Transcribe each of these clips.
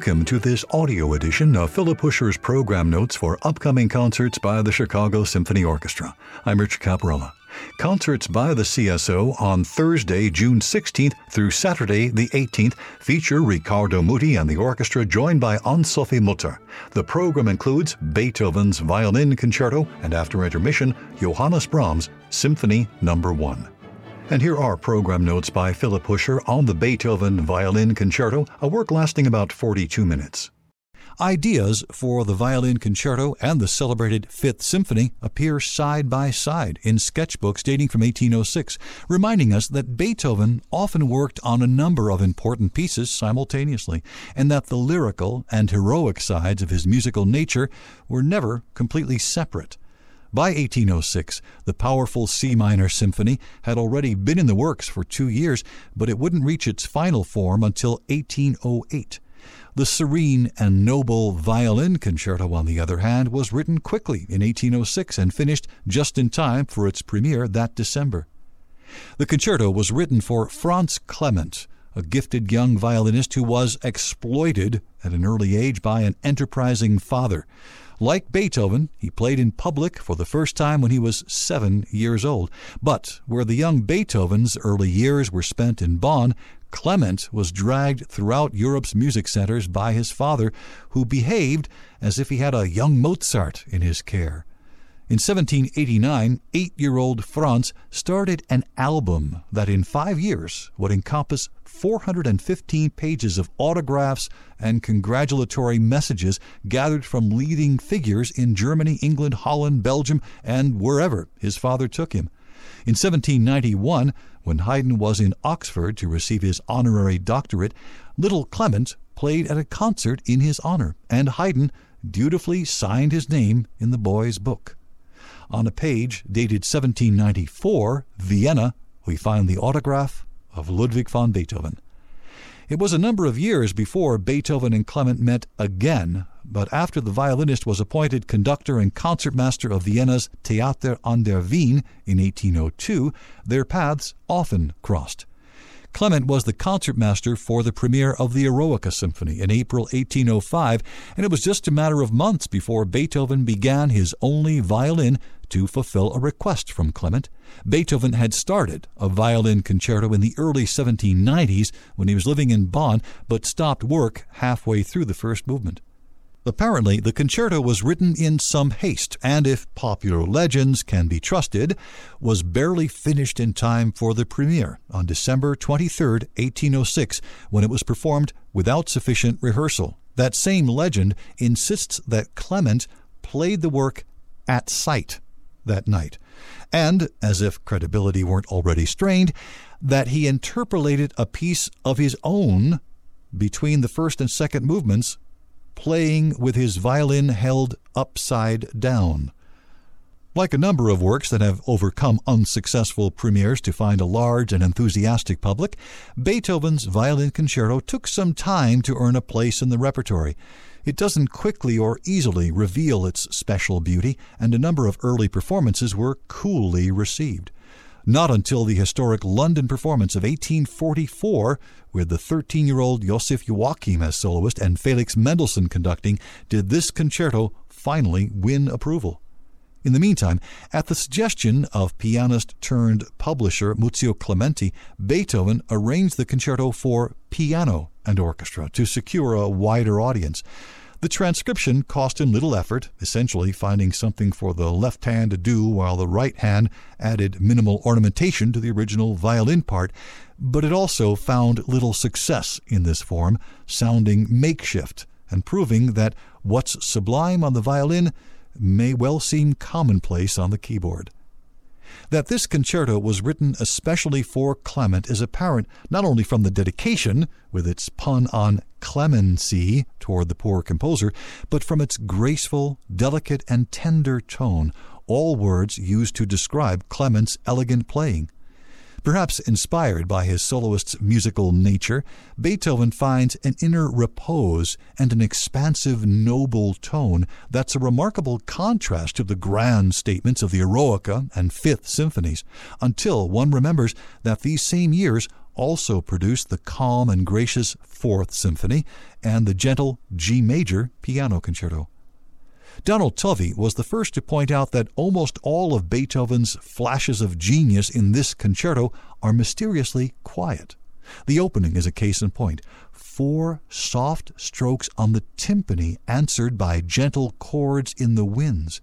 Welcome to this audio edition of Philip Huscher's program notes for upcoming concerts by the Chicago Symphony Orchestra. I'm Richard Caparella. Concerts by the CSO on Thursday, June 16th through Saturday, the 18th, feature Riccardo Muti and the orchestra joined by Anne-Sophie Mutter. The program includes Beethoven's Violin Concerto and, after intermission, Johannes Brahms' Symphony No. 1. And here are program notes by Philip Huscher on the Beethoven Violin Concerto, a work lasting about 42 minutes. Ideas for the Violin Concerto and the celebrated Fifth Symphony appear side by side in sketchbooks dating from 1806, reminding us that Beethoven often worked on a number of important pieces simultaneously, and that the lyrical and heroic sides of his musical nature were never completely separate. By 1806, the powerful C minor symphony had already been in the works for 2 years, but it wouldn't reach its final form until 1808. The serene and noble Violin Concerto, on the other hand, was written quickly in 1806 and finished just in time for its premiere that December. The concerto was written for Franz Clement, a gifted young violinist who was exploited at an early age by an enterprising father. Like Beethoven, he played in public for the first time when he was 7 years old. But where the young Beethoven's early years were spent in Bonn, Clement was dragged throughout Europe's music centers by his father, who behaved as if he had a young Mozart in his care. In 1789, 8-year-old Franz started an album that in 5 years would encompass 415 pages of autographs and congratulatory messages gathered from leading figures in Germany, England, Holland, Belgium, and wherever his father took him. In 1791, when Haydn was in Oxford to receive his honorary doctorate, little Clement played at a concert in his honor, and Haydn dutifully signed his name in the boy's book. On a page dated 1794, Vienna, we find the autograph of Ludwig van Beethoven. It was a number of years before Beethoven and Clement met again, but after the violinist was appointed conductor and concertmaster of Vienna's Theater an der Wien in 1802, their paths often crossed. Clement was the concertmaster for the premiere of the Eroica Symphony in April 1805, and it was just a matter of months before Beethoven began his only violin to fulfill a request from Clement. Beethoven had started a violin concerto in the early 1790s when he was living in Bonn, but stopped work halfway through the first movement. Apparently, the concerto was written in some haste, and if popular legends can be trusted, was barely finished in time for the premiere on December 23, 1806, when it was performed without sufficient rehearsal. That same legend insists that Clement played the work at sight that night, and, as if credibility weren't already strained, that he interpolated a piece of his own between the first and second movements, playing with his violin held upside down. Like a number of works that have overcome unsuccessful premieres to find a large and enthusiastic public, Beethoven's Violin Concerto took some time to earn a place in the repertory. It doesn't quickly or easily reveal its special beauty, and a number of early performances were coolly received. Not until the historic London performance of 1844, with the 13-year-old Josef Joachim as soloist and Felix Mendelssohn conducting, did this concerto finally win approval. In the meantime, at the suggestion of pianist-turned-publisher Muzio Clementi, Beethoven arranged the concerto for piano and orchestra to secure a wider audience. The transcription cost him little effort, essentially finding something for the left hand to do while the right hand added minimal ornamentation to the original violin part, but it also found little success in this form, sounding makeshift and proving that what's sublime on the violin may well seem commonplace on the keyboard. That this concerto was written especially for Clement is apparent not only from the dedication, with its pun on clemency toward the poor composer, but from its graceful, delicate, and tender tone, all words used to describe Clement's elegant playing. Perhaps inspired by his soloist's musical nature, Beethoven finds an inner repose and an expansive, noble tone that's a remarkable contrast to the grand statements of the Eroica and Fifth Symphonies, until one remembers that these same years also produced the calm and gracious Fourth Symphony and the gentle G major piano concerto. Donald Tovey was the first to point out that almost all of Beethoven's flashes of genius in this concerto are mysteriously quiet. The opening is a case in point. 4 soft strokes on the timpani answered by gentle chords in the winds.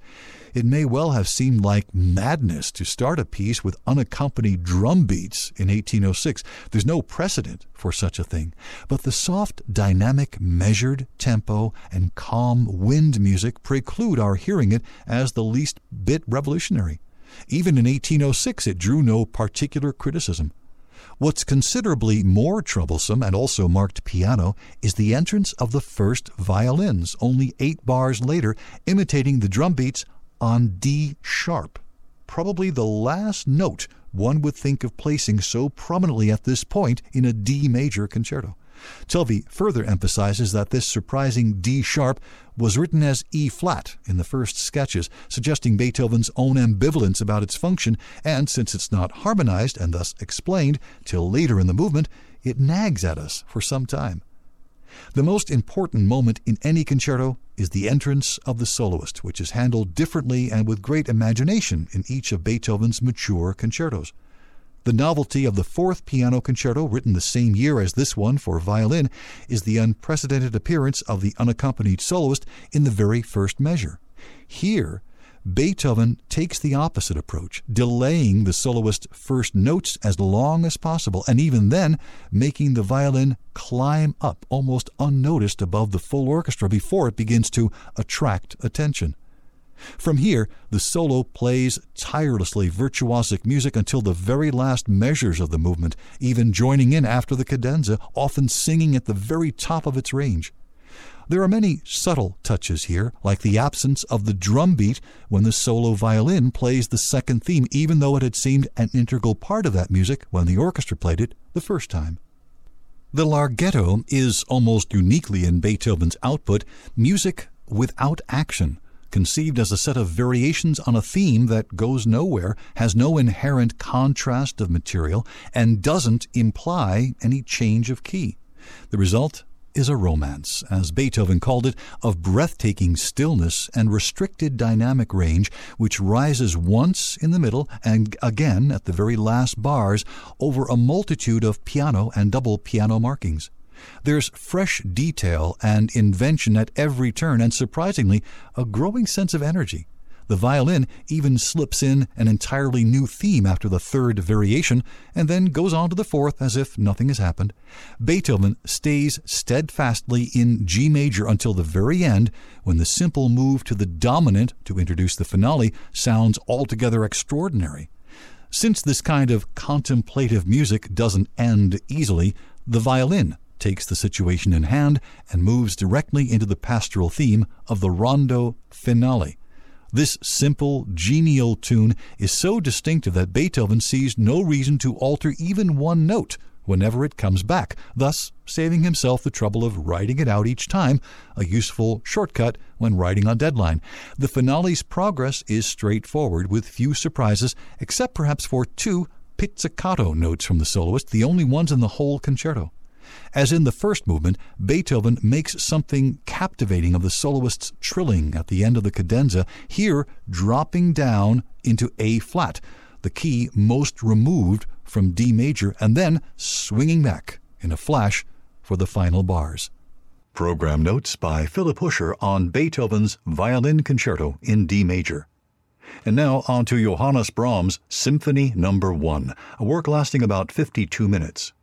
It may well have seemed like madness to start a piece with unaccompanied drum beats in 1806. There's no precedent for such a thing. But the soft, dynamic, measured tempo and calm wind music preclude our hearing it as the least bit revolutionary. Even in 1806, it drew no particular criticism. What's considerably more troublesome and also marked piano is the entrance of the first violins, only 8 bars later, imitating the drum beats on D sharp, probably the last note one would think of placing so prominently at this point in a D major concerto. Tovey further emphasizes that this surprising D sharp was written as E flat in the first sketches, suggesting Beethoven's own ambivalence about its function, and since it's not harmonized and thus explained till later in the movement, it nags at us for some time. The most important moment in any concerto is the entrance of the soloist, which is handled differently and with great imagination in each of Beethoven's mature concertos. The novelty of the Fourth Piano Concerto, written the same year as this one for violin, is the unprecedented appearance of the unaccompanied soloist in the very first measure. Here, Beethoven takes the opposite approach, delaying the soloist's first notes as long as possible, and even then making the violin climb up almost unnoticed above the full orchestra before it begins to attract attention. From here, the solo plays tirelessly virtuosic music until the very last measures of the movement, even joining in after the cadenza, often singing at the very top of its range. There are many subtle touches here, like the absence of the drum beat when the solo violin plays the second theme, even though it had seemed an integral part of that music when the orchestra played it the first time. The larghetto is, almost uniquely in Beethoven's output, music without action, conceived as a set of variations on a theme that goes nowhere, has no inherent contrast of material, and doesn't imply any change of key. The result is a romance, as Beethoven called it, of breathtaking stillness and restricted dynamic range, which rises once in the middle and again at the very last bars over a multitude of piano and double piano markings. There's fresh detail and invention at every turn, and surprisingly, a growing sense of energy. The violin even slips in an entirely new theme after the third variation, and then goes on to the fourth as if nothing has happened. Beethoven stays steadfastly in G major until the very end, when the simple move to the dominant to introduce the finale sounds altogether extraordinary. Since this kind of contemplative music doesn't end easily, the violin takes the situation in hand and moves directly into the pastoral theme of the rondo finale. This simple, genial tune is so distinctive that Beethoven sees no reason to alter even one note whenever it comes back, thus saving himself the trouble of writing it out each time, a useful shortcut when writing on deadline. The finale's progress is straightforward, with few surprises, except perhaps for 2 pizzicato notes from the soloist, the only ones in the whole concerto. As in the first movement, Beethoven makes something captivating of the soloist's trilling at the end of the cadenza, here dropping down into A flat, the key most removed from D major, and then swinging back in a flash for the final bars. Program notes by Philip Huscher on Beethoven's Violin Concerto in D major. And now on to Johannes Brahms' Symphony No. 1, a work lasting about 52 minutes.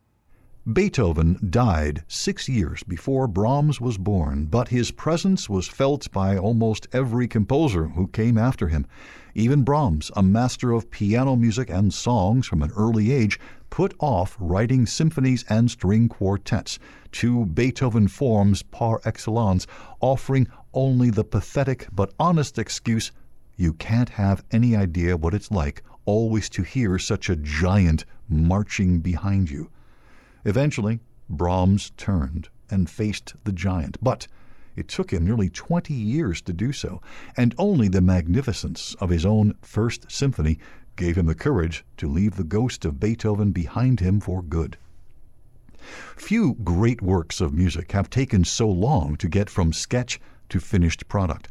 Beethoven died 6 years before Brahms was born, but his presence was felt by almost every composer who came after him. Even Brahms, a master of piano music and songs from an early age, put off writing symphonies and string quartets, 2 Beethoven forms par excellence, offering only the pathetic but honest excuse, "You can't have any idea what it's like always to hear such a giant marching behind you." Eventually, Brahms turned and faced the giant, but it took him nearly 20 years to do so, and only the magnificence of his own First Symphony gave him the courage to leave the ghost of Beethoven behind him for good. Few great works of music have taken so long to get from sketch to finished product.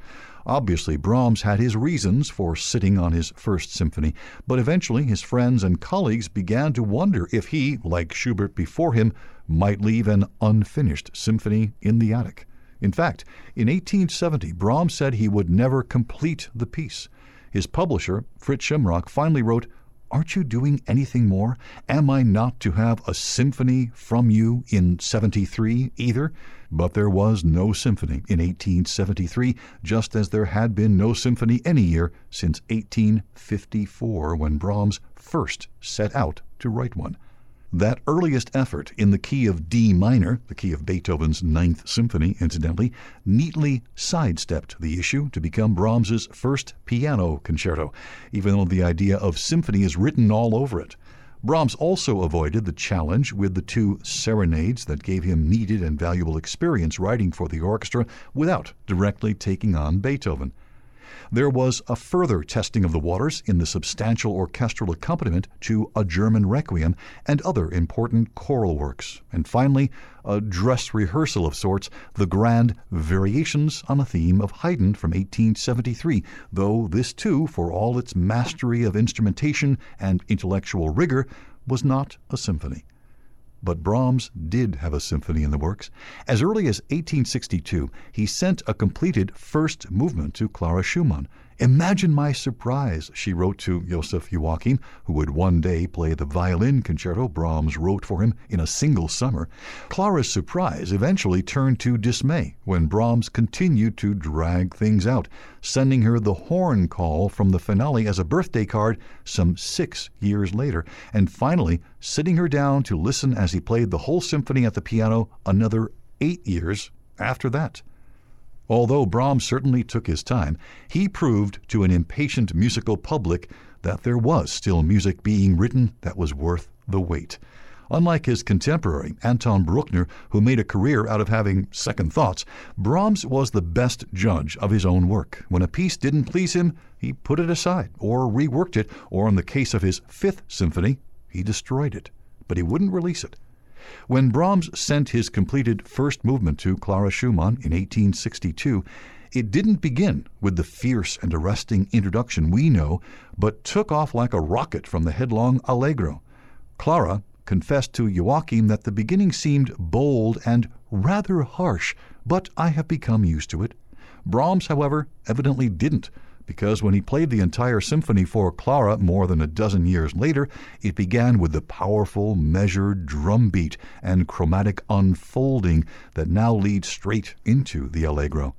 Obviously, Brahms had his reasons for sitting on his first symphony, but eventually his friends and colleagues began to wonder if he, like Schubert before him, might leave an unfinished symphony in the attic. In fact, in 1870, Brahms said he would never complete the piece. His publisher, Fritz Shimrock, finally wrote, "Aren't you doing anything more? Am I not to have a symphony from you in 73 either?" But there was no symphony in 1873, just as there had been no symphony any year since 1854, when Brahms first set out to write one. That earliest effort in the key of D minor, the key of Beethoven's Ninth Symphony, incidentally, neatly sidestepped the issue to become Brahms's first piano concerto, even though the idea of symphony is written all over it. Brahms also avoided the challenge with the two serenades that gave him needed and valuable experience writing for the orchestra without directly taking on Beethoven. There was a further testing of the waters in the substantial orchestral accompaniment to A German Requiem and other important choral works, and finally, a dress rehearsal of sorts, the grand Variations on a Theme of Haydn from 1873, though this too, for all its mastery of instrumentation and intellectual rigor, was not a symphony. But Brahms did have a symphony in the works. As early as 1862, he sent a completed first movement to Clara Schumann. "Imagine my surprise," she wrote to Josef Joachim, who would one day play the violin concerto Brahms wrote for him in a single summer. Clara's surprise eventually turned to dismay when Brahms continued to drag things out, sending her the horn call from the finale as a birthday card some 6 years later, and finally sitting her down to listen as he played the whole symphony at the piano another 8 years after that. Although Brahms certainly took his time, he proved to an impatient musical public that there was still music being written that was worth the wait. Unlike his contemporary, Anton Bruckner, who made a career out of having second thoughts, Brahms was the best judge of his own work. When a piece didn't please him, he put it aside or reworked it, or in the case of his Fifth Symphony, he destroyed it, but he wouldn't release it. When Brahms sent his completed first movement to Clara Schumann in 1862, it didn't begin with the fierce and arresting introduction we know, but took off like a rocket from the headlong Allegro. Clara confessed to Joachim that the beginning seemed bold and rather harsh, but "I have become used to it." Brahms, however, evidently didn't, because when he played the entire symphony for Clara more than a dozen years later, it began with the powerful, measured drum beat and chromatic unfolding that now leads straight into the Allegro.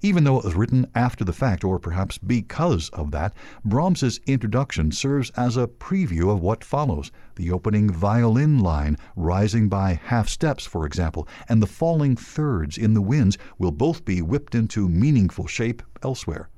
Even though it was written after the fact, or perhaps because of that, Brahms's introduction serves as a preview of what follows. The opening violin line, rising by half steps, for example, and the falling thirds in the winds will both be whipped into meaningful shape elsewhere.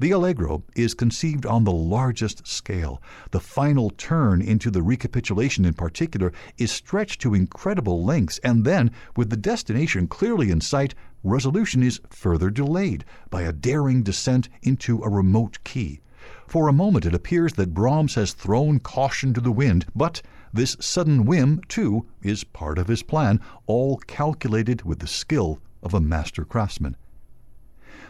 The Allegro is conceived on the largest scale. The final turn into the recapitulation in particular is stretched to incredible lengths, and then, with the destination clearly in sight, resolution is further delayed by a daring descent into a remote key. For a moment it appears that Brahms has thrown caution to the wind, but this sudden whim, too, is part of his plan, all calculated with the skill of a master craftsman.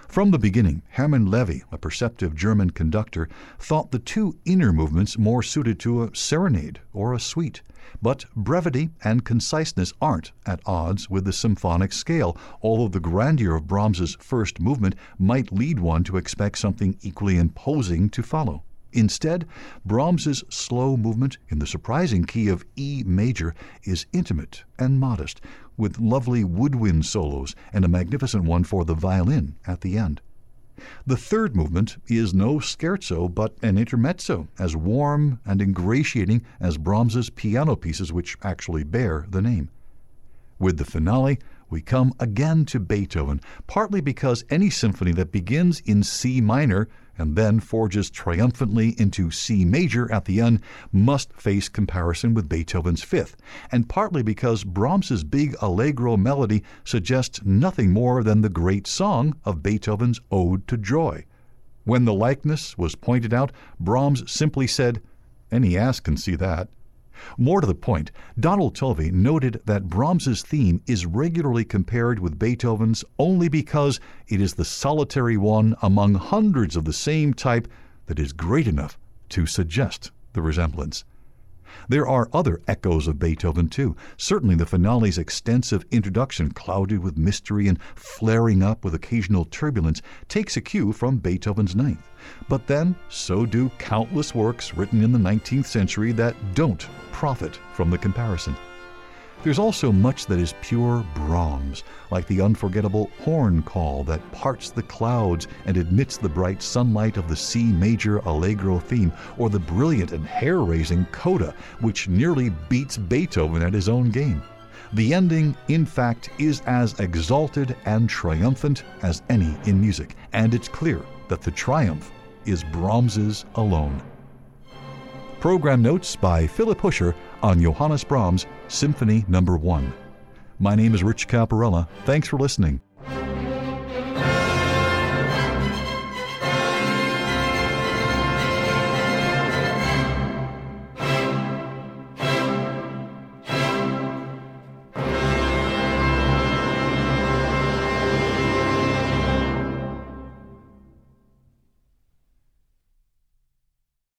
From the beginning, Hermann Levi, a perceptive German conductor, thought the two inner movements more suited to a serenade or a suite. But brevity and conciseness aren't at odds with the symphonic scale, although the grandeur of Brahms's first movement might lead one to expect something equally imposing to follow. Instead, Brahms's slow movement in the surprising key of E major is intimate and modest, with lovely woodwind solos and a magnificent one for the violin at the end. The third movement is no scherzo but an intermezzo, as warm and ingratiating as Brahms's piano pieces, which actually bear the name. With the finale, we come again to Beethoven, partly because any symphony that begins in C minor and then forges triumphantly into C major at the end must face comparison with Beethoven's Fifth, and partly because Brahms's big Allegro melody suggests nothing more than the great song of Beethoven's Ode to Joy. When the likeness was pointed out, Brahms simply said, "Any ass can see that." More to the point, Donald Tovey noted that Brahms's theme is regularly compared with Beethoven's only because it is the solitary one among hundreds of the same type that is great enough to suggest the resemblance. There are other echoes of Beethoven, too. Certainly the finale's extensive introduction, clouded with mystery and flaring up with occasional turbulence, takes a cue from Beethoven's Ninth. But then, so do countless works written in the 19th century that don't profit from the comparison. There's also much that is pure Brahms, like the unforgettable horn call that parts the clouds and admits the bright sunlight of the C major Allegro theme, or the brilliant and hair-raising coda, which nearly beats Beethoven at his own game. The ending, in fact, is as exalted and triumphant as any in music, and it's clear that the triumph is Brahms's alone. Program notes by Philip Huscher on Johannes Brahms, Symphony No. 1. My name is Rich Caparella. Thanks for listening.